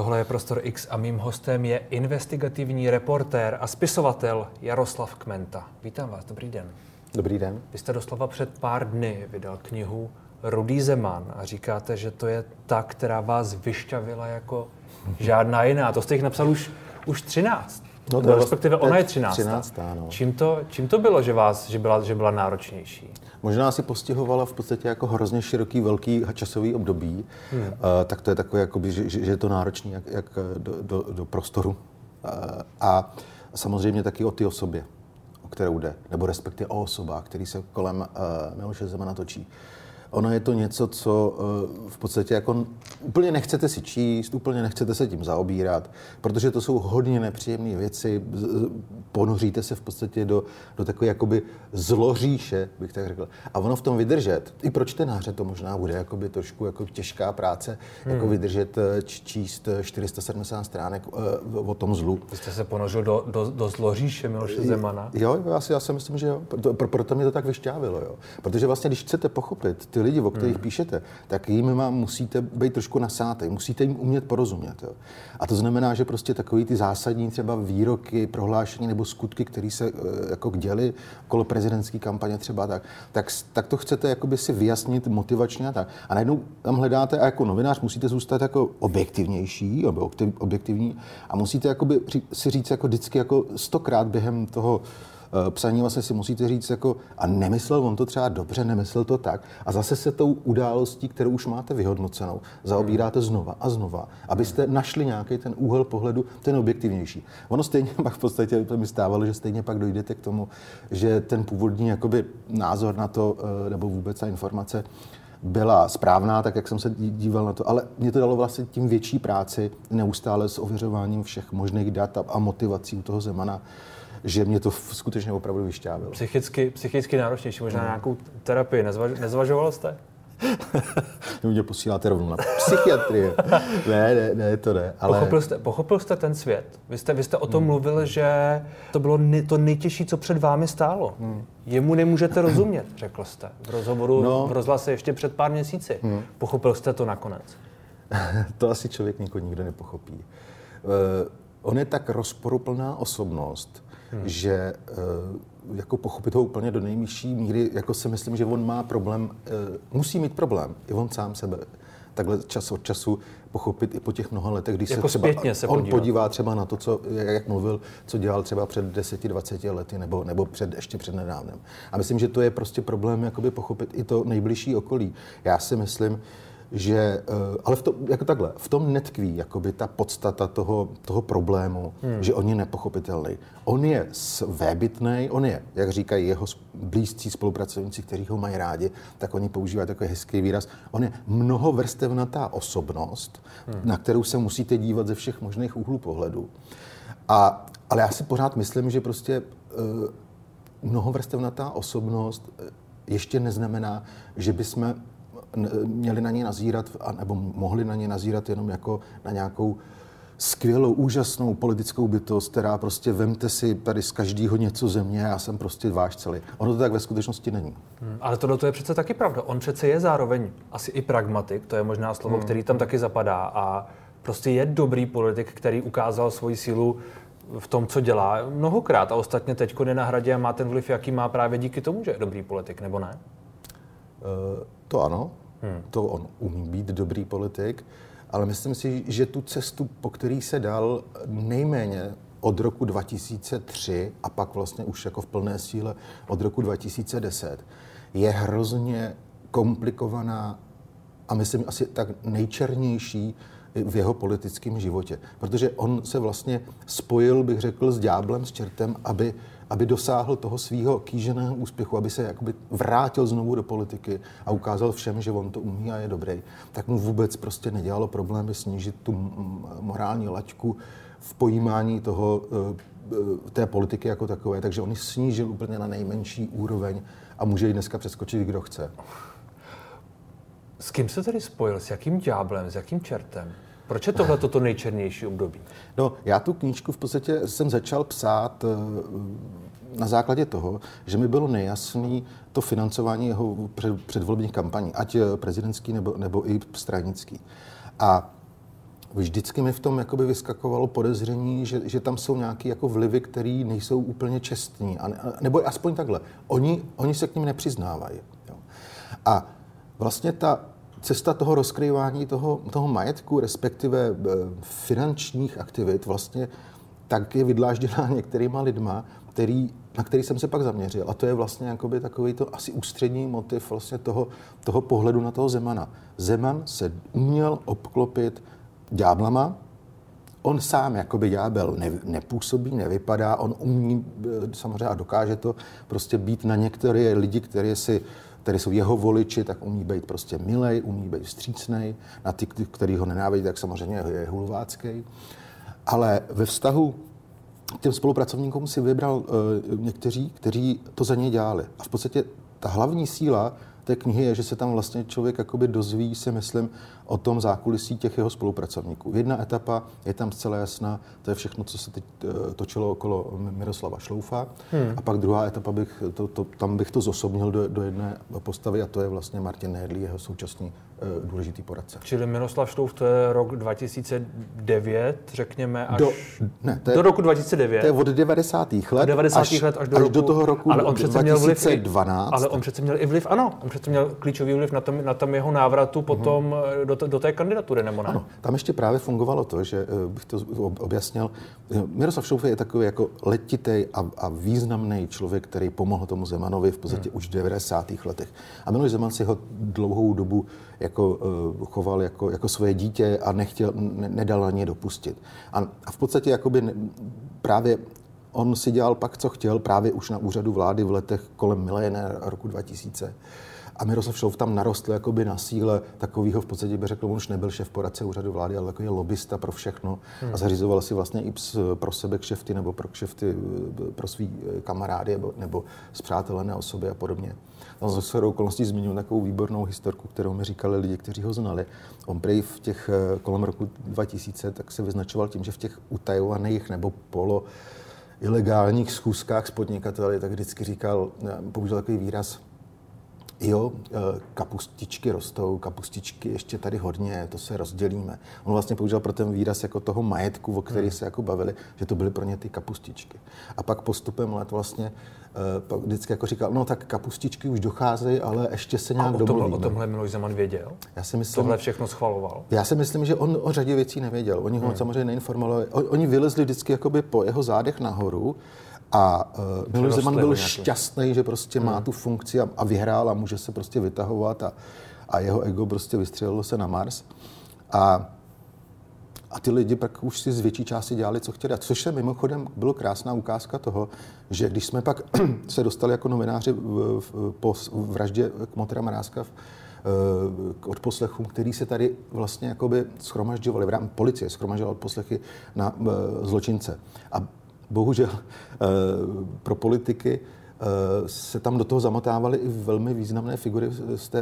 Tohle je Prostor X a mým hostem je investigativní reportér a spisovatel Jaroslav Kmenta. Vítám vás, dobrý den. Dobrý den. Vy jste doslova před pár dny vydal knihu Rudý Zeman a říkáte, že to je ta, která vás vyšťavila jako žádná jiná. To jste jich napsal už 13. No, respektive ona je 13. No. Čím to bylo, že byla náročnější? Možná si postihovala v podstatě jako hrozně široký, velký časový období. Tak to je takové, jakoby, že je to náročný jak do prostoru. A samozřejmě taky o ty osobě, o kterou jde. Nebo respektive o osobách, který se kolem Miloše Zemana točí. Ono je to něco, co v podstatě jako úplně nechcete si číst, úplně nechcete se tím zaobírat, protože to jsou hodně nepříjemné věci, ponoříte se v podstatě do takové jakoby zloříše, bych tak řekl. A ono v tom vydržet, i pro čtenáře to možná bude jakoby trošku jako těžká práce, jako vydržet číst 470 stránek o tom zlu. Vy jste se ponořil do zloříše Miloše Zemana? Jo, já si myslím, že jo. Proto mě to tak vyšťávilo, jo. Protože vlastně, když chcete pochopit ty lidi, o kterých píšete, tak jim musíte být trošku nasátej, musíte jim umět porozumět. Jo. A to znamená, že prostě takový ty zásadní třeba výroky, prohlášení nebo skutky, které se jako děly okolo prezidentské kampaně třeba tak to chcete jakoby si vyjasnit motivačně a tak. A najednou tam hledáte a jako novinář musíte zůstat jako objektivnější, nebo objektivní a musíte jakoby si říct jako vždycky jako 100krát během toho psaní vlastně si musíte říct jako a nemyslel on to třeba dobře, nemyslel to tak a zase se tou událostí, kterou už máte vyhodnocenou, zaobíráte znova a znova, abyste našli nějaký ten úhel pohledu, ten objektivnější. Ono stejně pak v podstatě to mi stávalo, že stejně pak dojdete k tomu, že ten původní jakoby názor na to, nebo vůbec ta informace byla správná, tak jak jsem se díval na to, ale mě to dalo vlastně tím větší práci neustále s ověřováním všech možných dat a motivací u toho Zemana, že mě to skutečně opravdu vyšťávilo. Psychicky náročnější, možná nějakou terapii. Nezvažoval jste? Mě posíláte rovnou na psychiatrii. Ne, to ne. Ale... Pochopil jste ten svět? Vy jste o tom mluvil, že to bylo to nejtěžší, co před vámi stálo. Jemu nemůžete rozumět, řekl jste v rozhovoru v rozhlase ještě před pár měsíci. Pochopil jste to nakonec? To asi člověk nikdo nepochopí. On je tak rozporuplná osobnost, že jako pochopit ho úplně do nejvyšší míry, jako si myslím, že on má problém, musí mít problém, i on sám sebe, takhle čas od času pochopit i po těch mnoha letech, když jako se třeba on podívá třeba na to, co, jak mluvil, co dělal třeba před 10-20 lety nebo ještě před nedávnem. A myslím, že to je prostě problém jakoby pochopit i to nejbližší okolí. Já si myslím, že, ale v tom netkví jakoby ta podstata toho problému, že on je nepochopitelný. On je svébytnej, on je, jak říkají jeho blízcí spolupracovníci, kteří ho mají rádi, tak oni používají takový hezký výraz. On je mnohovrstevnatá osobnost, na kterou se musíte dívat ze všech možných úhlů pohledu. Ale já si pořád myslím, že prostě mnohovrstevnatá osobnost ještě neznamená, že bychom měli na něj nazírat, nebo mohli na něj nazírat jenom jako na nějakou skvělou, úžasnou politickou bytost, která prostě vemte si tady z každého něco ze mě, já jsem prostě váš celý. Ono to tak ve skutečnosti není. Ale to je přece taky pravda. On přece je zároveň asi i pragmatik, to je možná slovo, který tam taky zapadá a prostě je dobrý politik, který ukázal svoji sílu v tom, co dělá mnohokrát a ostatně teďko je na hradě a má ten vliv, jaký má právě díky tomu, že je dobrý politik, nebo ne? To ano, to on umí být dobrý politik, ale myslím si, že tu cestu, po který se dal nejméně od roku 2003 a pak vlastně už jako v plné síle od roku 2010, je hrozně komplikovaná a myslím asi tak nejčernější v jeho politickém životě. Protože on se vlastně spojil, bych řekl, s ďáblem, s čertem, aby dosáhl toho svého kýženého úspěchu, aby se jakoby vrátil znovu do politiky a ukázal všem, že on to umí a je dobrý, tak mu vůbec prostě nedělalo problémy snížit tu morální laťku v pojímání té politiky jako takové. Takže on ji snížil úplně na nejmenší úroveň a může ji dneska přeskočit, kdo chce. S kým se tedy spojil? S jakým ďáblem? S jakým čertem? Proč je tohle to nejčernější období? No, já tu knížku v podstatě jsem začal psát na základě toho, že mi bylo nejasný to financování jeho předvolebních kampaní, ať prezidentský nebo i stranický. A vždycky mi v tom jakoby vyskakovalo podezření, že tam jsou nějaké jako vlivy, které nejsou úplně čestní. Nebo aspoň takhle. Oni se k nim nepřiznávají. Jo. A vlastně ta cesta toho rozkrývání toho majetku, respektive finančních aktivit, vlastně tak je vydlážděná některýma lidma, na který jsem se pak zaměřil. A to je vlastně jakoby takový to asi ústřední motiv vlastně toho pohledu na toho Zemana. Zeman se uměl obklopit ďáblama. On sám jakoby ďábel nepůsobí, nevypadá, on umí samozřejmě a dokáže to prostě být na některé lidi, které jsou jeho voliči, tak umí být prostě milej, umí být vstřícnej. Na ty, který ho nenávidí, tak samozřejmě je hulvácký. Ale ve vztahu k těm spolupracovníkům si vybral někteří, kteří to za něj dělali. A v podstatě ta hlavní síla té knihy je, že se tam vlastně člověk jakoby dozví, si myslím, o tom zákulisí těch jeho spolupracovníků. Jedna etapa je tam zcela jasná, to je všechno, co se teď točilo okolo Miroslava Šloufa. A pak druhá etapa, tam bych to zosobnil do jedné postavy, a to je vlastně Martin Nejedlý, jeho současný důležitý poradce. Čili Miroslav Šlouf, to je rok 2009, řekněme, až do roku 2009. To je od 90. let, až do toho roku 2012. Ale on přece měl i vliv, ano. On přece měl klíčový vliv na tom jeho návratu potom do té kandidatury, nebo ne? Ano, tam ještě právě fungovalo to, že bych to objasnil. Miroslav Šlouf je takový jako letitej a významný člověk, který pomohl tomu Zemanovi v podstatě už v 90. letech. A Miloš Zeman si ho dlouhou dobu jako choval jako svoje dítě a nedal na něj dopustit. A v podstatě jakoby právě on si dělal pak, co chtěl, právě už na úřadu vlády v letech kolem milénia roku 2000. A Miroslav Šlouf tam narostl jakoby na síle takového, v podstatě by řekl, on už nebyl šéf poradce úřadu vlády, ale takový lobista pro všechno. A zařizoval si vlastně i pro sebe kšefty nebo pro kšefty pro svý kamarády nebo spřátelené osoby a podobně. Tam ze shodou okolností zmínil takovou výbornou historku, kterou mi říkali lidi, kteří ho znali. On prý v těch kolem roku 2000 tak se vyznačoval tím, že v těch utajovaných nebo ilegálních schůzkách s podnikateli, tak vždycky říkal, použil takový výraz, jo, kapustičky rostou, kapustičky ještě tady hodně, to se rozdělíme. On vlastně použil pro ten výraz jako toho majetku, o který se jako bavili, že to byly pro ně ty kapustičky. A pak postupem let vlastně vždycky jako říkal, no tak kapustičky už docházejí, ale ještě se nějak domluvíme. A o tomhle Miloš Zeman věděl? Tohle všechno schvaloval? Já si myslím, že on o řadě věcí nevěděl. Oni ho samozřejmě neinformovali. Oni vylezli vždycky jakoby po jeho zádech nahoru. A Miloš Zeman byl šťastný, že prostě má tu funkci a vyhrál a může se prostě vytahovat a jeho ego prostě vystřelilo se na Mars. A ty lidi pak už si z větší části dělali, co chtěli. A což se mimochodem bylo krásná ukázka toho, že když jsme pak se dostali jako novináři po vraždě Kmotra Mrázka k odposlechům, který se tady vlastně jakoby schromažďovali, policie schromažďovala odposlechy na zločince. A bohužel pro politiky se tam do toho zamotávaly i velmi významné figury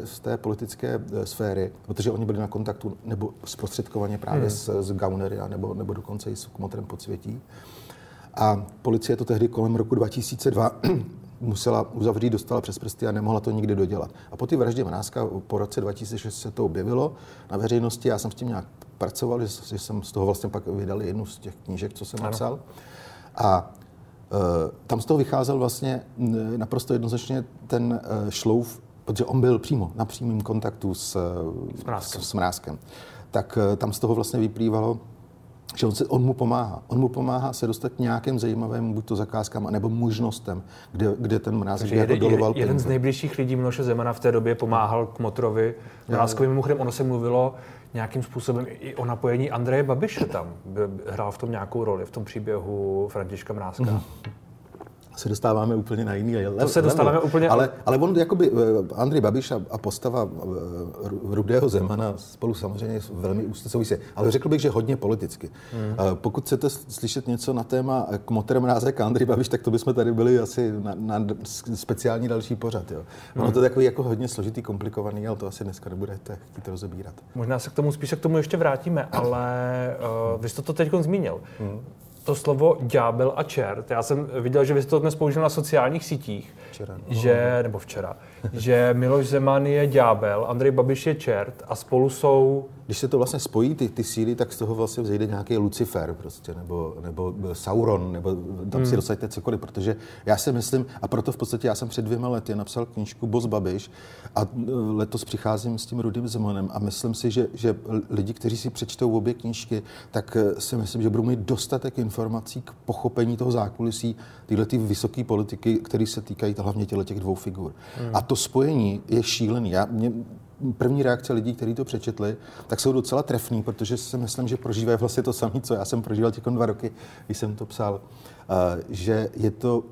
z té politické sféry, protože oni byli na kontaktu nebo zprostředkovaně právě s Gaunery nebo dokonce i s Kmotrem Podsvětí. A policie to tehdy kolem roku 2002 musela uzavřít, dostala přes prsty a nemohla to nikdy dodělat. A po té vraždě Mrázka po roce 2006 se to objevilo na veřejnosti. Já jsem s tím nějak pracoval, že jsem z toho vlastně pak vydal jednu z těch knížek, co jsem napsal. A tam z toho vycházel vlastně naprosto jednoznačně ten Šlouf, protože on byl přímo na přímém kontaktu s Mrázkem. Tak tam z toho vlastně vyplývalo, že on mu pomáhá. On mu pomáhá se dostat k nějakým zajímavým, buď to zakázkám, anebo možnostem, kde ten Mrázek jako doloval. Jeden z nejbližších lidí Miloše Zemana v té době pomáhal Kmotrovi. Mrázkovi, mimochodem, ono se mluvilo nějakým způsobem i o napojení Andreje Babiše tam. Hrál v tom nějakou roli, v tom příběhu Františka Mrázka. Se dostáváme úplně na jiný level. Ale on jakoby Andrej Babiš a postava Rudého Zemana spolu samozřejmě velmi úzce souvisí. Ale řekl bych, že hodně politicky. Pokud chcete slyšet něco na téma Kmotr Mrázek a Andrej Babiš, tak to bychom tady byli asi na speciální další pořad. Jo. Ono to je takový jako hodně složitý, komplikovaný, ale to asi dneska nebudete chtít rozebírat. Možná se k tomu ještě vrátíme, ale vy jste to teď zmínil. To slovo ďábel a čert. Já jsem viděl, že vy jste to dnes použil na sociálních sítích, že Miloš Zeman je ďábel, Andrej Babiš je čert a spolu jsou když se to vlastně spojí ty síly, tak z toho vlastně vzejde nějaký Lucifer prostě, nebo Sauron, nebo tam si dosaďte cokoliv, protože já si myslím, a proto v podstatě já jsem před 2 lety napsal knížku Boss Babiš a letos přicházím s tím Rudým Zemanem a myslím si, že lidi, kteří si přečtou obě knížky, tak si myslím, že budou mít dostatek informací k pochopení toho zákulisí tyhle ty vysoké politiky, které se týkají hlavně těch 2 figur. A to spojení je šílený. První reakce lidí, kteří to přečetli, tak jsou docela trefný, protože si myslím, že prožívají vlastně to samé, co já jsem prožíval těch 2 roky, když jsem to psal, že je to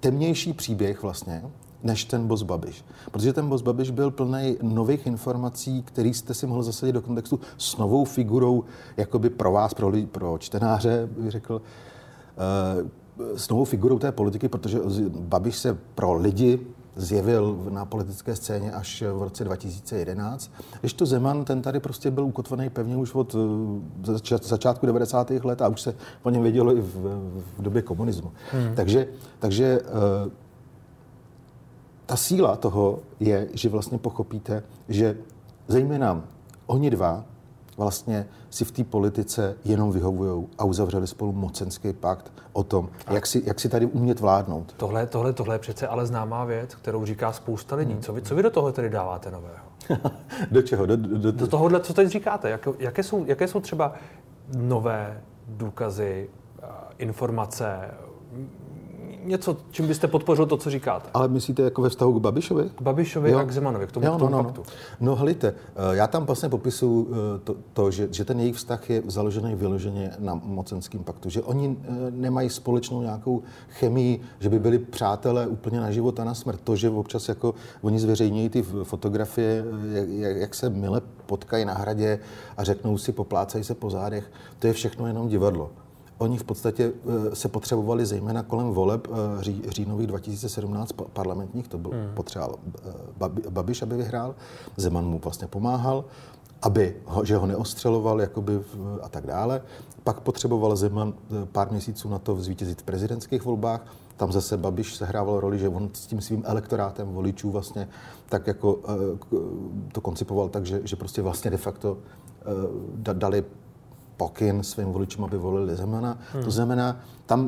temnější příběh vlastně, než ten Boss Babiš. Protože ten Boss Babiš byl plný nových informací, které jste si mohl zasadit do kontextu s novou figurou, jakoby pro vás, pro čtenáře, bych řekl, s novou figurou té politiky, protože Babiš se pro lidi zjevil na politické scéně až v roce 2011. Když to Zeman, ten tady prostě byl ukotvený pevně už od začátku 90. let a už se po něm vědělo i v době komunismu. Takže ta síla toho je, že vlastně pochopíte, že zejména oni dva vlastně si v té politice jenom vyhovujou a uzavřeli spolu mocenský pakt o tom, jak si tady umět vládnout. Tohle je přece ale známá věc, kterou říká spousta lidí. Co vy do toho tedy dáváte nového? Do čeho? Do tohohle, co teď říkáte. Jaké jsou třeba nové důkazy, informace, něco, čím byste podpořil to, co říkáte. Ale myslíte jako ve vztahu k Babišovi? K Babišovi, jo. A k Zemanovi, k tomu paktu. No hlejte, já tam vlastně popisuju to, že ten jejich vztah je založený vyloženě na mocenském paktu. Že oni nemají společnou nějakou chemii, že by byli přátelé úplně na život a na smrt. To, že občas jako oni zveřejňují ty fotografie, jak se mile potkají na hradě a řeknou si, poplácají se po zádech, to je všechno jenom divadlo. Oni v podstatě se potřebovali zejména kolem voleb říjnových 2017 parlamentních, to bylo potřeboval Babiš, aby vyhrál, Zeman mu vlastně pomáhal, že ho neostřeloval jakoby a tak dále. Pak potřeboval Zeman pár měsíců na to zvítězit v prezidentských volbách. Tam zase Babiš sehrával roli, že on s tím svým elektorátem voličů vlastně tak jako to koncipoval tak, že prostě vlastně de facto dali pokyn svým voličům, aby volili Zemana. To znamená,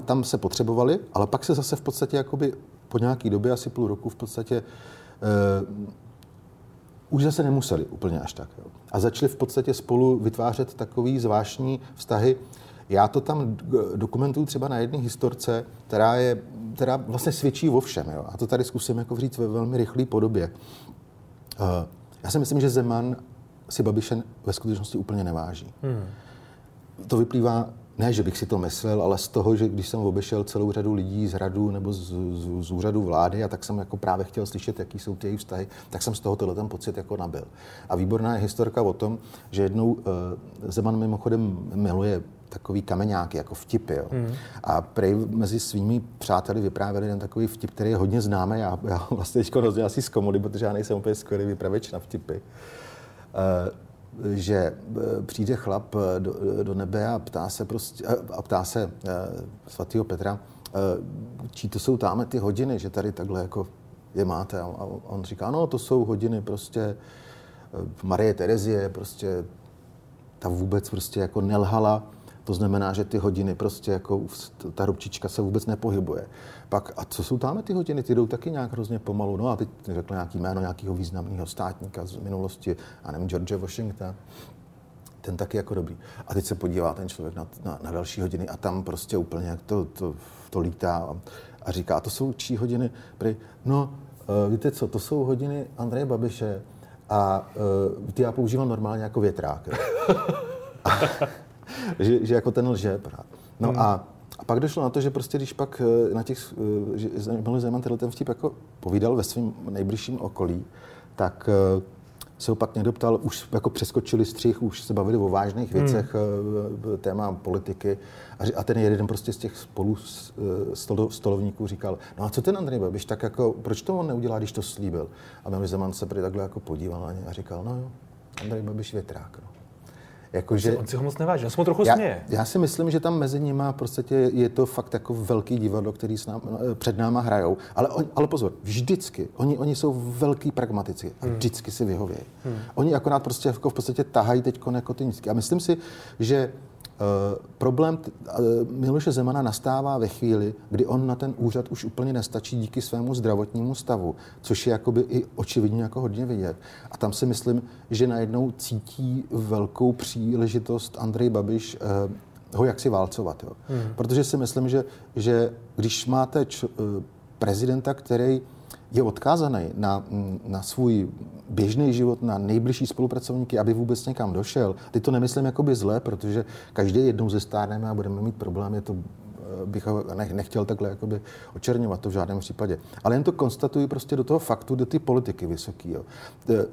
tam se potřebovali, ale pak se zase v podstatě jakoby po nějaký době, asi půl roku v podstatě už zase nemuseli úplně až tak. Jo. A začali v podstatě spolu vytvářet takový zvláštní vztahy. Já to tam dokumentuju třeba na jedné historce, která vlastně svědčí o všem. Jo. A to tady zkusím jako říct ve velmi rychlé podobě. Já si myslím, že Zeman si Babiše ve skutečnosti úplně neváží. To vyplývá, ne, že bych si to myslel, ale z toho, že když jsem obešel celou řadu lidí z Hradu nebo z úřadu vlády a tak jsem jako právě chtěl slyšet, jaký jsou ty jejich vztahy, tak jsem z toho ten pocit jako nabyl. A výborná je historka o tom, že jednou Zeman mimochodem miluje takový kameňáky, jako vtipy. Jo. A prej mezi svými přáteli vyprávěli jeden takový vtip, který je hodně známý. Já vlastně teďko rozdělám si z komody, protože já nejsem úplně skvělý vypravěč na vtipy. Že přijde chlap do nebe a ptá se svatého Petra, čí to jsou táme ty hodiny, že tady takhle jako je máte. A on říká, no to jsou hodiny prostě Marie Terezie, prostě ta vůbec prostě jako nelhala. To znamená, že ty hodiny prostě jako ta rubčička se vůbec nepohybuje. Pak, a co jsou tam ty hodiny? Ty jdou taky nějak hrozně pomalu. No a teď řekl nějaký jméno nějakého významného státníka z minulosti, a nevím, George Washington. Ten taky jako dobrý. A teď se podívá ten člověk na další hodiny a tam prostě úplně jak to lítá a říká, to jsou čí hodiny? No, víte co, to jsou hodiny Andreje Babiše a ty já používám normálně jako větrák. Že jako ten lže. No a pak došlo na to, že prostě když pak na těch, že Miloš Zeman ten vtip jako povídal ve svém nejbližším okolí, tak se ho pak někdo ptal, už jako přeskočili střih, už se bavili o vážných věcech, téma politiky a ten jeden prostě z těch spolu stolovníků říkal, no a co ten Andrej Babiš, tak jako, proč to on neudělá, když to slíbil? A Miloš Zeman se prý takhle jako podíval na ně a říkal, no jo, Andrej Babiš větrák, no. Jakože on si ho moc neváží, on se mu trochu směje. Já si myslím, že tam mezi nimi prostě je to fakt jako velký divadlo, který před náma hrajou. Ale pozor, vždycky, oni jsou velký pragmatici a vždycky si vyhovějí. Oni akorát prostě jako v podstatě tahají teďko jako ty nízky. A myslím si, že problém Miloše Zemana nastává ve chvíli, kdy on na ten úřad už úplně nestačí díky svému zdravotnímu stavu, což je jakoby i očividně jako hodně vidět. A tam si myslím, že najednou cítí velkou příležitost Andrej Babiš ho jaksi válcovat. Jo. Protože si myslím, že když máte prezidenta, který je odkázaný na svůj běžný život, na nejbližší spolupracovníky, aby vůbec někam došel. Teď to nemyslím jakoby zle, protože každý jednou ze stárneme a budeme mít problémy, to bych nechtěl takhle jakoby očerňovat, to v žádném případě. Ale jen to konstatuji prostě do toho faktu, do ty politiky vysoký. Jo.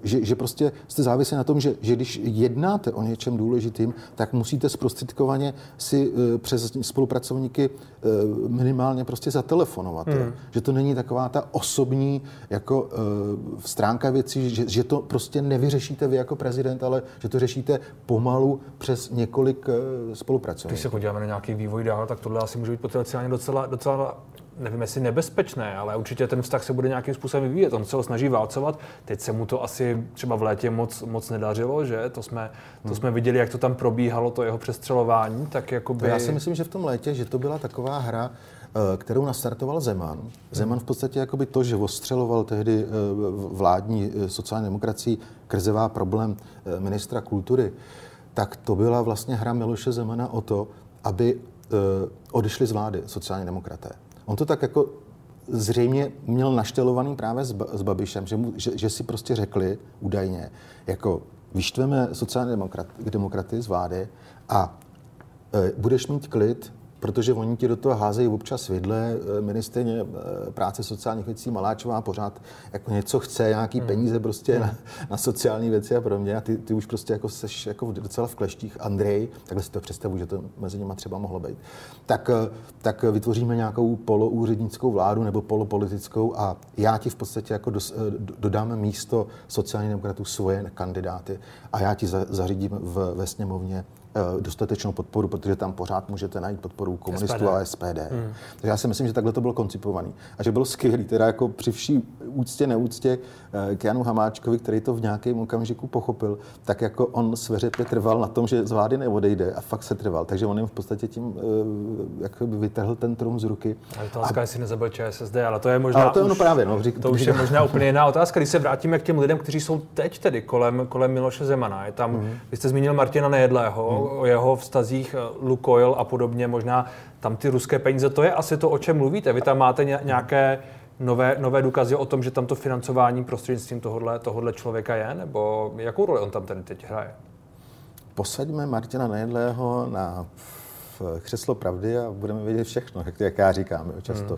Že prostě jste závisí na tom, že když jednáte o něčem důležitým, tak musíte zprostředkovaně si přes spolupracovníky minimálně prostě zatelefonovat. Jo. Že to není taková ta osobní jako stránka věcí, že to prostě nevyřešíte vy jako prezident, ale že to řešíte pomalu přes několik spolupracovníků. Když se podíváme na nějaký vývoj dál, tak tohle asi může být potenciálně docela, nevím jestli nebezpečné, ale určitě ten vztah se bude nějakým způsobem vyvíjet. On se ho snaží válcovat. Teď se mu to asi třeba v létě moc nedařilo, že? To jsme viděli, jak to tam probíhalo, to jeho přestřelování. Tak jakoby... Já si myslím, že v tom létě, že to byla taková hra, kterou nastartoval Zeman. Zeman v podstatě jakoby to, že ostřeloval tehdy vládní sociální demokracii, krzevá problém ministra kultury, tak to byla vlastně hra Miloše Zemana o to, aby odešli z vlády sociální demokraté. On to tak jako zřejmě měl naštelovaný právě s Babišem, že si prostě řekli údajně, jako vyštveme sociální demokraty z vlády a budeš mít klid, protože oni ti do toho házejí občas vidle, ministryně práce sociálních věcí Maláčová pořád jako něco chce, nějaký peníze prostě na sociální věci a podobně. A ty už prostě jako seš jako docela v kleštích. Andrej, takhle si to představuji, že to mezi nima třeba mohlo být. Tak vytvoříme nějakou poloúřednickou vládu nebo polopolitickou a já ti v podstatě jako dodám místo sociální demokratů svoje kandidáty a já ti zařídím ve sněmovně dostatečnou podporu, protože tam pořád můžete najít podporu komunistů a SPD. Takže já si myslím, že takhle to bylo koncipovaný. A že bylo skvělý, teda jako při vší úctě, neúctě k Janu Hamáčkovi, který to v nějakém okamžiku pochopil, tak jako on sveřepě trval na tom, že z vlády neodejde a fakt se trval. Takže on jim v podstatě tím jakoby vytrhl ten trům z ruky. Ale to otázka, jestli nezabil ČSSD, ale to je možná... Ale to je ono právě, no. To už je možná úplně jiná otázka. Když se vrátíme k těm lidem, kteří jsou teď tedy kolem Miloše Zemana. Je tam, vy jste zmínil Martina Nejedlého, o jeho vztazích Lukoil a podobně, možná tam ty ruské peníze, to je asi to, o čem mluvíte. Vy tam máte nějaké nové důkazy o tom, že tam to financování prostřednictvím tohohle člověka je? Nebo jakou roli on tam tady teď hraje? Posaďme Martina Nejedlého na křeslo pravdy a budeme vědět všechno, jak já říkám často.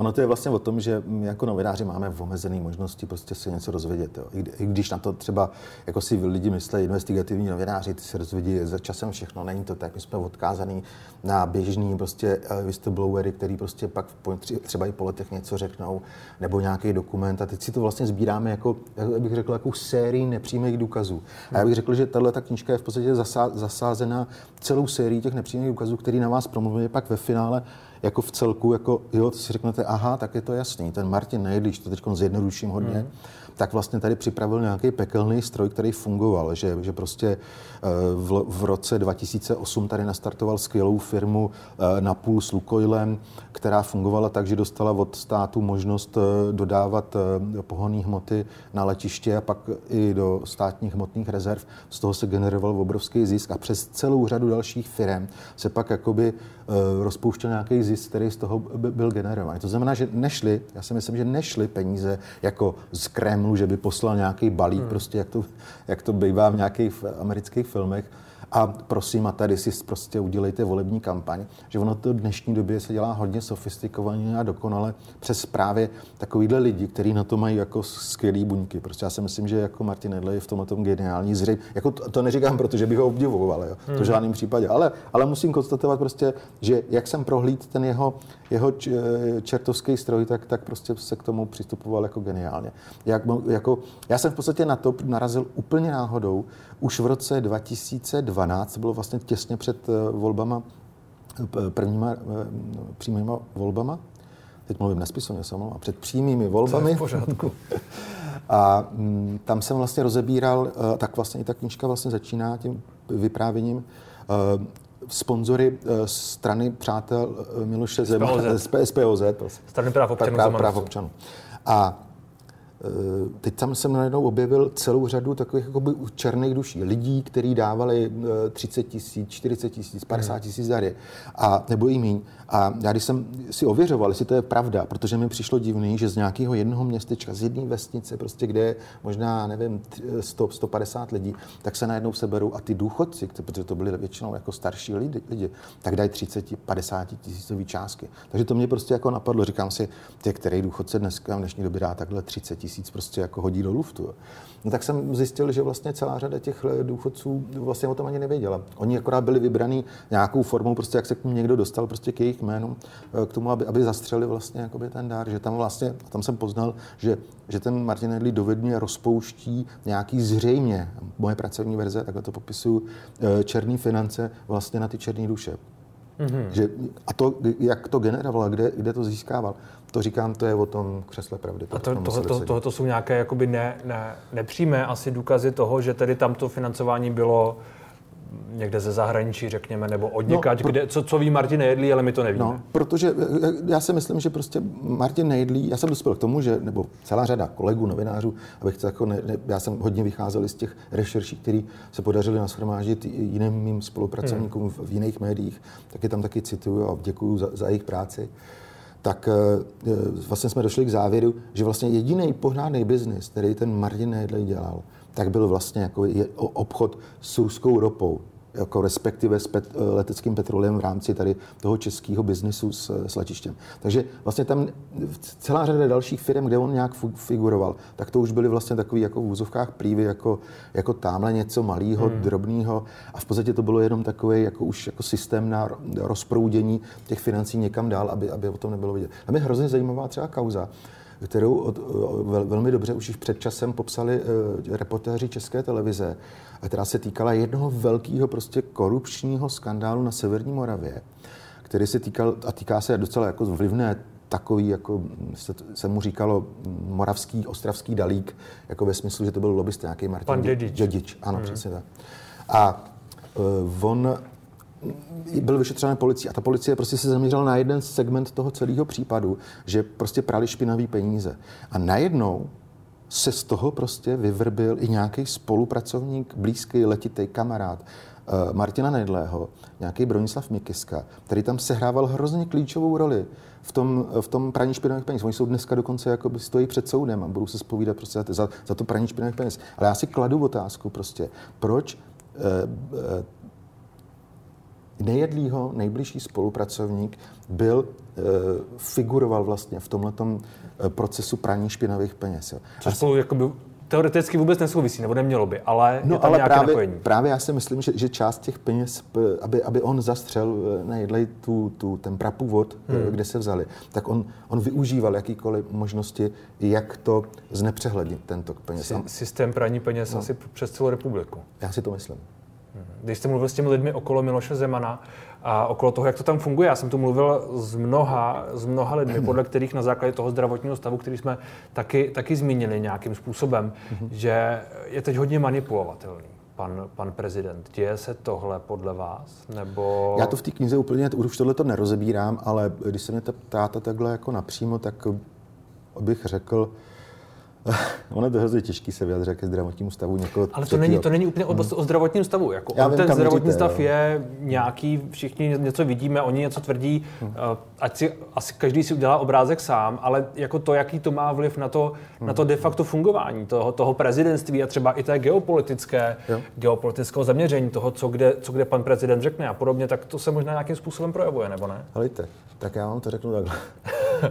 Ono to je vlastně o tom, že my jako novináři máme omezené možnosti prostě si něco dozvědět. Jo. I když na to třeba jako si lidi myslí, investigativní novináři, ty se dozvědí za časem všechno, není to tak. My jsme odkázaní na běžný prostě whistleblowery, který prostě pak třeba i po letech něco řeknou, nebo nějaký dokument. A teď si to vlastně sbíráme jako, jak bych řekl, jako sérii nepřímých důkazů. A já bych řekl, že tahle ta knížka je v podstatě zasázena celou sérií těch nepřímých důkazů, který na vás promluví pak ve finále. Jako v celku, jako, jo, si řeknete, aha, tak je to jasný, ten Martin Nejedlý, to teď zjednoduším hodně, tak vlastně tady připravil nějaký pekelný stroj, který fungoval, že prostě v roce 2008 tady nastartoval skvělou firmu napůl s Lukoilem, která fungovala tak, že dostala od státu možnost dodávat pohonné hmoty na letiště a pak i do státních hmotných rezerv. Z toho se generoval obrovský zisk a přes celou řadu dalších firm se pak jakoby rozpouštěl nějaký zisk, který z toho byl generován. To znamená, že já si myslím, že nešly peníze jako z Kremlu, že by poslal nějaký balík, prostě jak to bývá v nějakých amerických filmech. A prosím, a tady si prostě udělejte volební kampaň, že ono to v dnešní době se dělá hodně sofistikovaně a dokonale přes právě takovýhle lidi, kteří na to mají jako skvělý buňky. Prostě já si myslím, že jako Martin Nejedlý je v tomhle tom geniální zřejmě. Jako to neříkám, protože bych ho obdivoval, jo? To v žádném případě. Ale musím konstatovat prostě, že jak jsem prohlídl ten jeho čertovský stroj, tak prostě se k tomu přistupoval jako geniálně. Já jsem v podstatě na to narazil úplně náhodou už v roce 2002. 2012, bylo vlastně těsně před volbama, prvníma přímýma volbama. Teď mluvím nespisovně, a před přímými volbami. To je v pořádku. A tam jsem vlastně rozebíral, tak vlastně i ta knížka vlastně začíná tím vyprávěním sponzory strany přátel Miloše Zemana, SPOZ. Strany práv občanů. A teď tam jsem najednou objevil celou řadu takových jakoby černých duší. Lidí, kteří dávali 30 000, 40 000, 50 000 dary. A nebo i míň. A já když jsem si ověřoval, jestli to je pravda, protože mi přišlo divný, že z nějakého jednoho městečka, z jedné vesnice, prostě kde je možná, nevím, 100, 150 lidí, tak se najednou seberou a ty důchodci, protože to byli většinou jako starší lidi, tak dají 30, 50 000 částky. Takže to mě prostě jako napadlo. Říkám si, ty, který důchodce dneska v dnešní době dá takhle 30 000, prostě jako hodí do luftu. No, tak jsem zjistil, že vlastně celá řada těch důchodců vlastně o tom ani nevěděla. Oni akorát byli vybraní nějakou formou, prostě jak se k ním někdo dostal, prostě k jejich jménům, k tomu, aby zastřelili vlastně jakoby ten dár, že tam vlastně, tam jsem poznal, že ten Martin Nejedlý dovedně rozpouští nějaký zřejmě, moje pracovní verze, takhle to popisuju, černý finance vlastně na ty černé duše. Mm-hmm. Že, a to, jak to generoval, kde to získával, to říkám, to je o tom křesle pravdy. A tohle jsou nějaké jakoby nepřímé asi důkazy toho, že tedy tamto financování bylo někde ze zahraničí, řekněme, nebo odněkať, no, co ví Martin Nejedlý, ale my to nevíme. No, protože já si myslím, že prostě Martin Nejedlý, já jsem dospěl k tomu, že, nebo celá řada kolegů, novinářů, já jsem hodně vycházel z těch rešerší, které se podařily nashromáždit jiným mým spolupracovníkům v jiných médiích, taky tam taky cituju a děkuju za jejich práci. Tak vlastně jsme došli k závěru, že vlastně jediný pořádný biznis, který ten Martin Nejedlý dělal, tak byl vlastně jako obchod s ruskou ropou, jako respektive s leteckým petrolem v rámci tady toho českého biznesu s letištěm. Takže vlastně tam celá řada dalších firm, kde on nějak figuroval, tak to už byly vlastně takový jako v úzovkách plívy, jako támhle něco malého, drobného, a v podstatě to bylo jenom takový jako už jako systém na rozproudění těch financí někam dál, aby o tom nebylo vidět. A mě hrozně zajímavá třeba kauza, kterou velmi dobře už před časem popsali reportéři České televize, která se týkala jednoho velkého prostě korupčního skandálu na severní Moravě, který se týkal a týká se docela jako vlivné takový, jako se mu říkalo moravský, ostravský dalík, jako ve smyslu, že to byl lobbysta nějaký Martin Dědič. Ano, přesně tak. A on byl vyšetřován policií a ta policie prostě se zaměřila na jeden segment toho celého případu, že prostě prali špinavý peníze. A najednou se z toho prostě vyvrbil i nějaký spolupracovník, blízký, letitý kamarád Martina Nejedlého, nějaký Bronislav Mikiska, který tam sehrával hrozně klíčovou roli v tom praní špinavých peněz. Oni jsou dneska dokonce jakoby stojí před soudem a budou se zpovídat prostě za to praní špinavých peněz. Ale já si kladu otázku prostě, proč Nejedlýho nejbližší spolupracovník figuroval vlastně v tomhletom procesu praní špinavých peněz. Což spolu jakoby teoreticky vůbec nesouvisí, nebo nemělo by, ale no, je tam ale nějaké napojení. Právě já si myslím, že část těch peněz, aby on zastřel Nejedlý ten prapůvod, kde se vzali, tak on využíval jakýkoliv možnosti, jak to znepřehlednit, ten tok peněz. Systém praní peněz asi přes celou republiku. Já si to myslím. Když jste mluvil s těmi lidmi okolo Miloše Zemana a okolo toho, jak to tam funguje, já jsem tu mluvil s mnoha lidmi, podle kterých na základě toho zdravotního stavu, který jsme taky zmínili nějakým způsobem, že je teď hodně manipulovatelný pan prezident. Děje se tohle podle vás? Nebo... Já to v té knize úplně už tohleto nerozebírám, ale když se mě ptáte takhle jako napřímo, tak bych řekl, ono je to hrozně těžký se vyjadřit ke zdravotnímu stavu někoho. Ale to není úplně o zdravotním stavu. Jako on ten zdravotní stav je nějaký, všichni něco vidíme, oni něco tvrdí, ať si asi každý si udělá obrázek sám, ale jako to, jaký to má vliv na to de facto fungování toho prezidentství a třeba i té geopolitického zaměření, toho, co kde pan prezident řekne a podobně, tak to se možná nějakým způsobem projevuje, nebo ne? Helejte, tak já vám to řeknu takhle.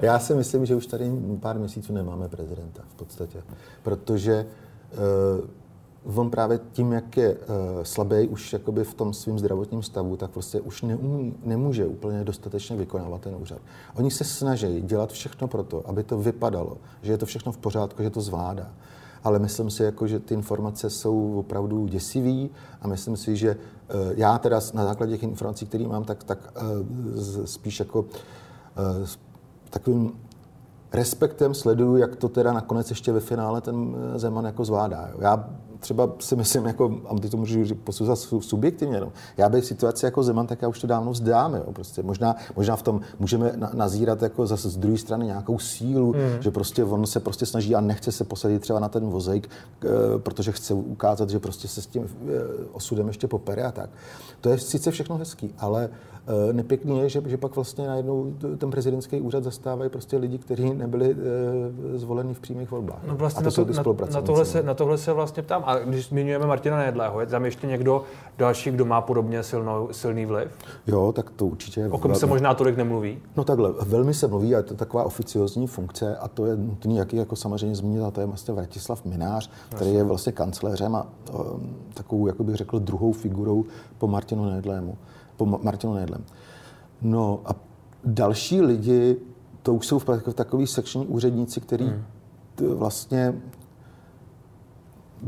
Já si myslím, že už tady pár měsíců nemáme prezidenta v podstatě, protože on právě tím, jak je slabý už jakoby v tom svým zdravotním stavu, tak prostě už nemůže úplně dostatečně vykonávat ten úřad. Oni se snaží dělat všechno proto, aby to vypadalo, že je to všechno v pořádku, že to zvládá. ale myslím si, jako, že ty informace jsou opravdu děsivý a myslím si, že já teda na základě těch informací, které mám, tak spíš jako takovým respektem sleduju, jak to teda nakonec ještě ve finále ten Zeman jako zvládá. Já třeba si myslím, jako, a teď to můžu posuzovat subjektivně, no. Já bych v situaci jako Zeman, tak já už to dávno vzdám. Jo, prostě. Možná v tom můžeme nazírat jako zase z druhé strany nějakou sílu, že prostě on se prostě snaží a nechce se posadit třeba na ten vozejk, protože chce ukázat, že prostě se s tím osudem ještě popere a tak. To je sice všechno hezký, ale nepěkný je, že pak vlastně najednou ten prezidentský úřad zastávají prostě lidi, kteří nebyli zvoleni v přímých volbách. No vlastně a to na tohle se vlastně ptám. A když zmiňujeme Martina Nejedlého, je tam ještě někdo další, kdo má podobně silný vliv? Jo, tak to určitě. O kom se možná tolik nemluví? No takhle, velmi se mluví, a to je taková oficiozní funkce a to je nutný, jaký jako samozřejmě zmínil, a to je vlastně Vratislav Mynář, který je vlastně kancléřem a takovou, jak bych řekl, druhou figurou po Martinu Nejedlému. No a další lidi, to už jsou takový sekční úředníci, který vlastně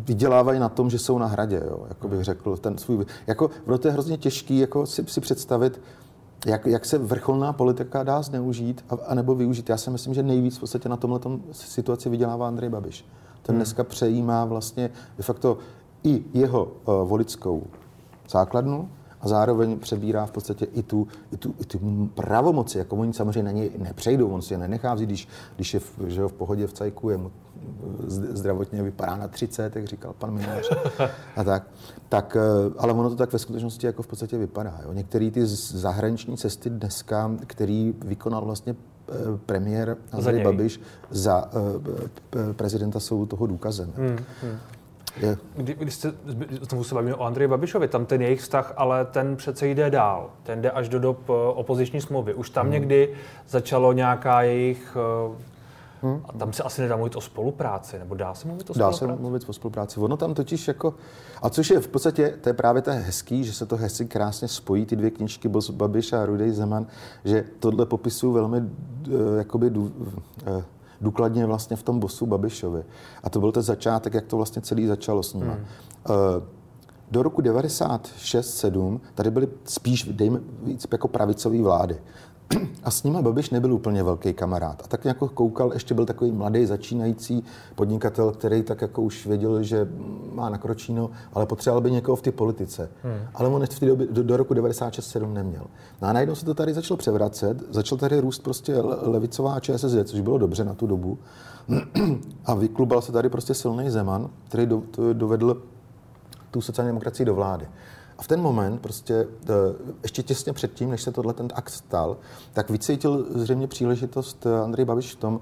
vydělávají na tom, že jsou na hradě, jo, jako bych řekl, ten svůj... Jako, to je hrozně těžký jako si představit, jak se vrcholná politika dá zneužít anebo využít. Já si myslím, že nejvíc v podstatě na tomhletom situaci vydělává Andrej Babiš. Ten dneska přejímá vlastně de facto i jeho voličskou základnu, a zároveň přebírá v podstatě i tu pravomoci, jako oni samozřejmě na něj nepřejdou, on si je nenechá vzít, když je v pohodě v cajku, je mu zdravotně vypadá na 30, jak říkal pan Mynář. A tak, ale ono to tak ve skutečnosti jako v podstatě vypadá. Jo. Některé ty zahraniční cesty dneska, který vykonal vlastně premiér Andrej Babiš za prezidenta, jsou toho důkazem. Yeah. Když se bavíme o Andreji Babišovi, tam ten jejich vztah, ale ten přece jde dál. Ten jde až do dob opoziční smlouvy. Už tam někdy začalo nějaká jejich... A tam se asi nedá mluvit o spolupráci, nebo dá se mluvit o spolupráci? Dá se mluvit o spolupráci. Ono tam totiž jako... A což je v podstatě, to je právě ten hezký, že se to hezky krásně spojí, ty dvě knížky Babiš a Rudý Zeman, že tohle popisují velmi jakoby... důkladně vlastně v tom bosu Babišovi. A to byl ten začátek, jak to vlastně celý začalo s nima. Do roku 96-7 tady byly spíš, dejme víc, jako pravicové vlády. A s nima Babiš nebyl úplně velký kamarád. A tak jako koukal, ještě byl takový mladý začínající podnikatel, který tak jako už věděl, že má nakročíno, ale potřeboval by někoho v té politice. Ale on v té době, do roku 96-7 neměl. No a najednou se to tady začalo převracet, začal tady růst prostě levicová ČSSD, což bylo dobře na tu dobu. A vyklubal se tady prostě silný Zeman, který dovedl tu sociální demokracii do vlády. A v ten moment, prostě ještě těsně předtím, než se tohle ten akt stal, tak vycítil zřejmě příležitost Andrej Babiš v tom,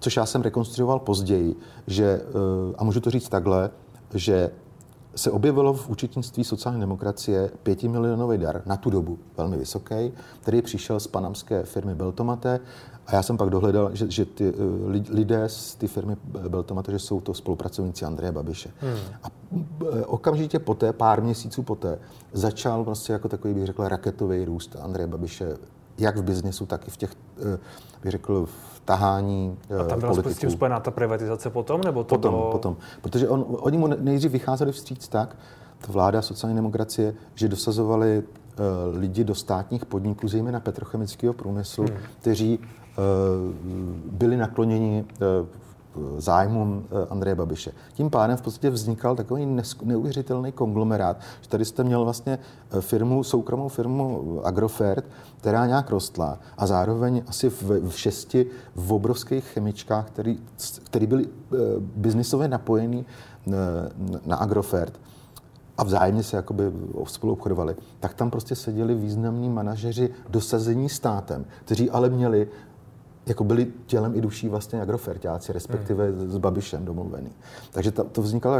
což já jsem rekonstruoval později, že, a můžu to říct takhle, že se objevilo v účetnictví sociální demokracie 5 milionový dar, na tu dobu velmi vysoký, který přišel z panamské firmy Beltomate. A já jsem pak dohledal, že ty lidé z té firmy Beltomate, že jsou to spolupracovníci Andreje Babiše. A okamžitě poté, pár měsíců poté, začal prostě jako takový, bych řekl, raketový růst Andreje Babiše, jak v biznesu, tak i v těch, bych řekl, v tahání politiků. A tam byla s tím spojená ta privatizace potom, nebo to Potom, protože oni mu nejdřív vycházeli vstříc tak, vláda sociální demokracie, že dosazovali lidi do státních podniků, zejména petrochemického průmyslu, kteří byli nakloněni zájmům Andreje Babiše. Tím pádem v podstatě vznikal takový neuvěřitelný konglomerát, že tady jste měl vlastně firmu, soukromou firmu Agrofert, která nějak rostla a zároveň asi v 6 v obrovských chemičkách, který byly biznisově napojený na Agrofert a vzájemně se jakoby spolu obchodovali, tak tam prostě seděli významní manažeři dosazení státem, kteří ale měli jako byli tělem i duší vlastně agroferťáci, respektive s Babišem domluvený. Takže to vznikal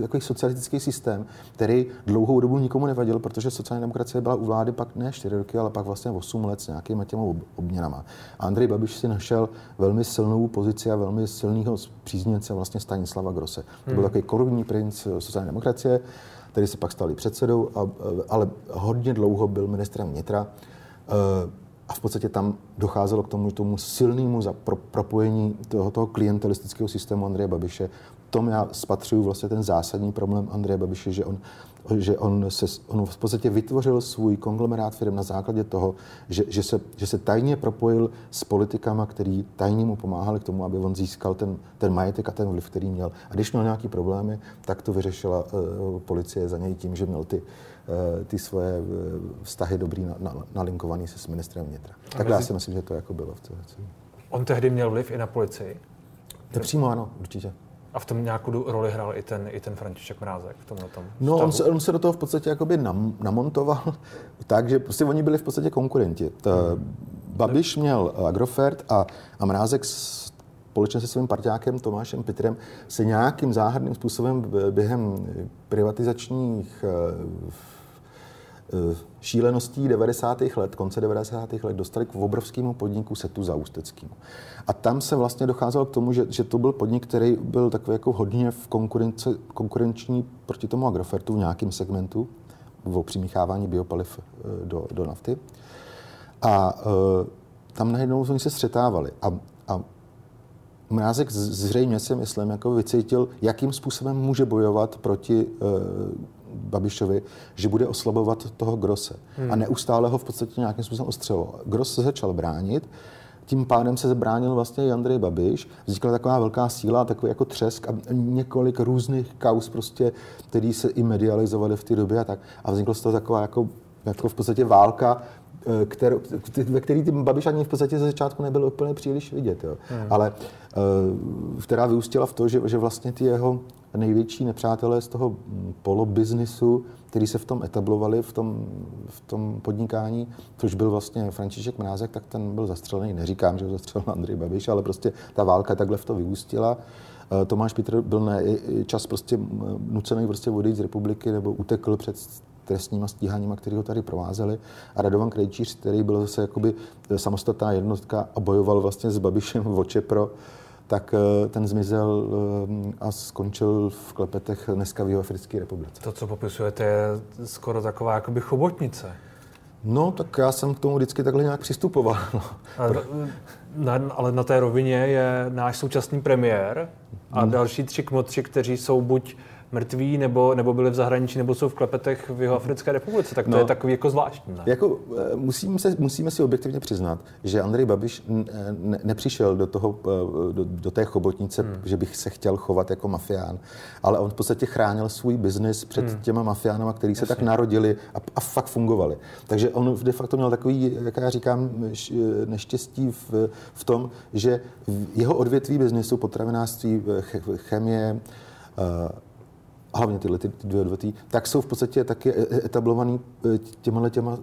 jako socialistický systém, který dlouhou dobu nikomu nevadil, protože sociální demokracie byla u vlády pak ne 4 roky, ale pak vlastně 8 let s nějakýma těma obměnama. A Andrej Babiš si našel velmi silnou pozici a velmi silného přízněnce vlastně Stanislava Grosse. To byl takový korunní princ sociální demokracie, který se pak stal i předsedou, ale hodně dlouho byl ministrem vnitra. A v podstatě tam docházelo k tomu silnému propojení toho klientelistického systému Andreje Babiše. V tom já spatřuju vlastně ten zásadní problém Andreje Babiše, že on v podstatě vytvořil svůj konglomerát firm na základě toho, že se tajně propojil s politikama, který tajně mu pomáhali k tomu, aby on získal ten majetek a ten vliv, který měl. A když měl nějaký problémy, tak to vyřešila policie za něj tím, že měl ty svoje vztahy dobrý nalinkovaný se s ministrem vnitra. Takhle já si myslím, že to jako bylo. On tehdy měl vliv i na policii? Nepřímo, ano, určitě. A v tom nějakou roli hrál i ten František Mrázek v tomhle tom vztahu? No, on se do toho v podstatě jakoby namontoval tak, že prostě oni byli v podstatě konkurenti. Babiš měl Agrofert a Mrázek společně se svým parťákem Tomášem Pítrem se nějakým záhadným způsobem během privatizačních šíleností 90. let, konce 90. let dostali k obrovskému podniku Setuza ústeckému. A tam se vlastně docházelo k tomu, že to byl podnik, který byl takový jako hodně v konkurenční proti tomu Agrofertu v nějakém segmentu o přimíchávání biopaliv do nafty. A tam najednou oni se střetávali. A Mrázek zřejmě si myslím, jako vycítil, jakým způsobem může bojovat proti Babišovi, že bude oslabovat toho Grosse. A neustále ho v podstatě nějakým způsobem ostřelo. Gross se začal bránit, tím pádem se bránil vlastně i Andrej Babiš. Vznikla taková velká síla, takový jako třesk a několik různých kauz prostě, který se i medializovaly v té době a tak. A vznikla z toho taková jako v podstatě válka, ve který ten Babiš ani v podstatě ze začátku nebyl úplně příliš vidět. Jo. Ale která vyústila v to, že vlastně ty jeho největší nepřátelé z toho polobiznisu, který se v tom etablovali, v tom podnikání, což byl vlastně František Mrázek, tak ten byl zastřelený. Neříkám, že ho zastřelil Andrej Babiš, ale prostě ta válka takhle v to vyústila. Tomáš Pítr byl čas prostě nucený prostě odejít z republiky nebo utekl před trestníma stíháníma, který ho tady provázeli. A Radovan Krejčíř, který byl zase jakoby samostatná jednotka a bojoval vlastně s Babišem v Očepro, tak ten zmizel a skončil v klepetech dneska v Jihoafrické republice. To, co popisujete, je skoro taková jakoby chobotnice. No, tak já jsem k tomu vždycky takhle nějak přistupoval. No. Ale na té rovině je náš současný premiér a další tři kmotři, kteří jsou buď mrtví, nebo byli v zahraničí, nebo jsou v klepetech v Jihoafrické republice, tak to je takový jako zvláštní. Ne? Jako, musíme si objektivně přiznat, že Andrej Babiš nepřišel do té chobotnice, že bych se chtěl chovat jako mafián, ale on v podstatě chránil svůj biznis před těma mafiánama, který se tak narodili a fakt fungovali. Takže on de facto měl takový, jak já říkám, neštěstí v tom, že jeho odvětví biznisu, potravinářství, chemie, hlavně tyhle dvě odvětví, tak jsou v podstatě taky etablovaný těma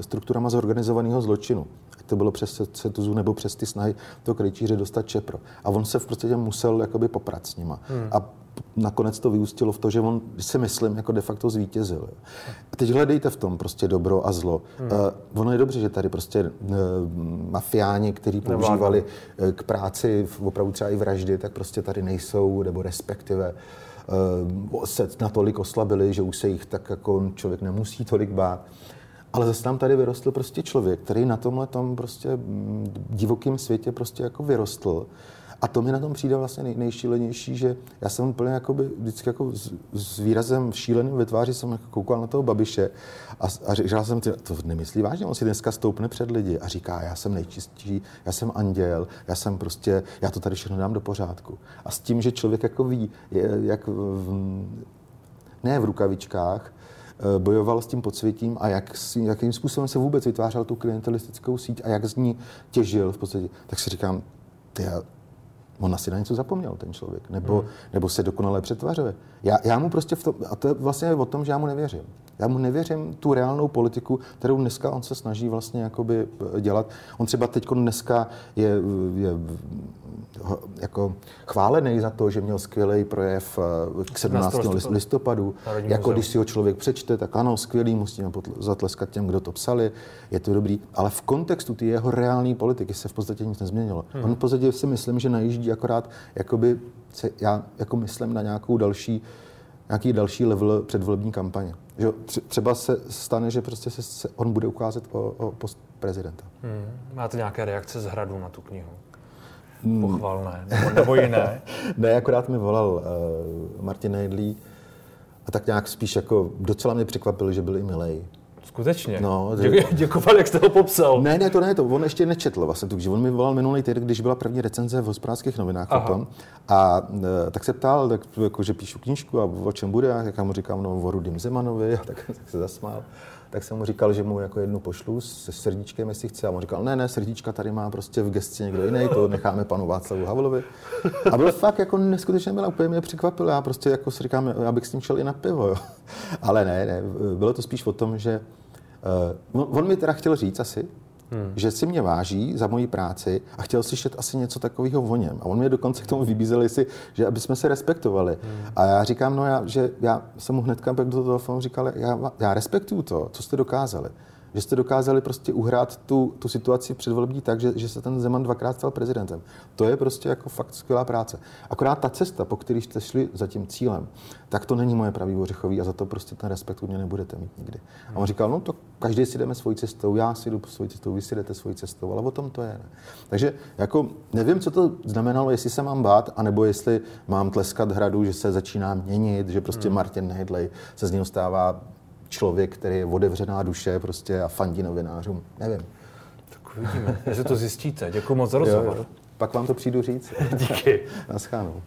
strukturama zorganizovaného zločinu. Ať to bylo přes Setuzu nebo přes ty snahy toho Krejčíře dostat Čepro. A on se v podstatě musel jakoby poprat s nima. A nakonec to vyústilo v to, že on si myslím, jako de facto zvítězil. A teď hledejte v tom prostě dobro a zlo. Ono je dobře, že tady prostě mafiáni, kteří používali k práci opravdu třeba i vraždy, tak prostě tady nejsou, nebo respektive se natolik oslabili, že už se jich tak jako člověk nemusí tolik bát. Ale zase tam tady vyrostl prostě člověk, který na tomhle tom prostě divokém světě prostě jako vyrostl. A to mi na tom přijde vlastně nejšílenější, že já jsem úplně jakoby vždycky jako s výrazem šíleným ve tváři jsem jako koukal na toho Babiše a říkal jsem, to nemyslí vážně, on si dneska stoupne před lidi a říká, já jsem nejčistší, já jsem anděl, já to tady všechno dám do pořádku. A s tím, že člověk jako ví, ne v rukavičkách, bojoval s tím podsvětím a jakým způsobem se vůbec vytvářel tu klientelistickou síť a jak z ní těžil v podstatě, tak si říkám, on asi na něco zapomněl, ten člověk, nebo se dokonale přetvařuje. Já mu prostě a to je vlastně o tom, že já mu nevěřím. Já mu nevěřím tu reálnou politiku, kterou dneska on se snaží vlastně jakoby dělat. On třeba teďko dneska je jako chválený za to, že měl skvělý projev k 17. listopadu. Jako když si ho člověk přečte, tak ano, skvělý, musíme zatleskat těm, kdo to psali, je to dobrý. Ale v kontextu ty jeho reální politiky se v podstatě nic nezměnilo. On v podstatě si myslím, že najíždí akorát, jakoby já jako myslím na nějakou další nějaký další level předvolební kampaně. Že třeba se stane, že prostě se on bude ukázat o post prezidenta. Máte nějaké reakce z Hradu na tu knihu? Pochvalné, nebo jiné? Ne, akorát mi volal Martin Nejedlý a tak nějak spíš jako docela mě překvapil, že byl i milej. Skutečně? No, děkoval, jak jste ho popsal. Ne, to. On ještě nečetl vlastně. Takže on mi volal minulý týden, když byla první recenze v Hospodářských novinách. A tak se ptal, tak jako, že píšu knížku a o čem bude. A já mu říkám, no o Rudým Zemanovi. A tak se zasmál. Tak jsem mu říkal, že mu jako jednu pošlu se srdíčkem, jestli chce. A on říkal, ne, srdíčka tady má prostě v gesci někdo jiný, to necháme panu Václavu Havlovi. A byl fakt jako neskutečně milá, úplně mě překvapil. Já prostě jako si říkám, já bych s ním šel i na pivo, jo. Ale ne, bylo to spíš o tom, že on mi teda chtěl říct asi, že si mě váží za moji práci a chtěl slyšet asi něco takového o něm. A on mě dokonce k tomu vybízel, že aby jsme se respektovali. A já říkám, já jsem mu hnedka do toho telefonu říkal, já respektuju to, co jste dokázali. Že jste dokázali prostě uhrát tu situaci předvolební tak, že se ten Zeman dvakrát stal prezidentem. To je prostě jako fakt skvělá práce. Akorát ta cesta, po který jste šli za tím cílem, tak to není moje pravý ořechový a za to prostě ten respekt u mě nebudete mít nikdy. A on říkal, to každý si jdeme svojí cestou, já si jdu svojí cestou, vy si jdete svojí cestou, ale o tom to je. Ne? Takže jako nevím, co to znamenalo, jestli se mám bát, anebo jestli mám tleskat Hradu, že se začíná měnit, že prostě Martin Nejedlý se z něho stává člověk, který je otevřená duše prostě a fandí novinářům. Nevím. Tak uvidíme, jestli to zjistíte. Děkuji moc za rozhovor. Pak vám to přijdu říct. Díky. Naschánou.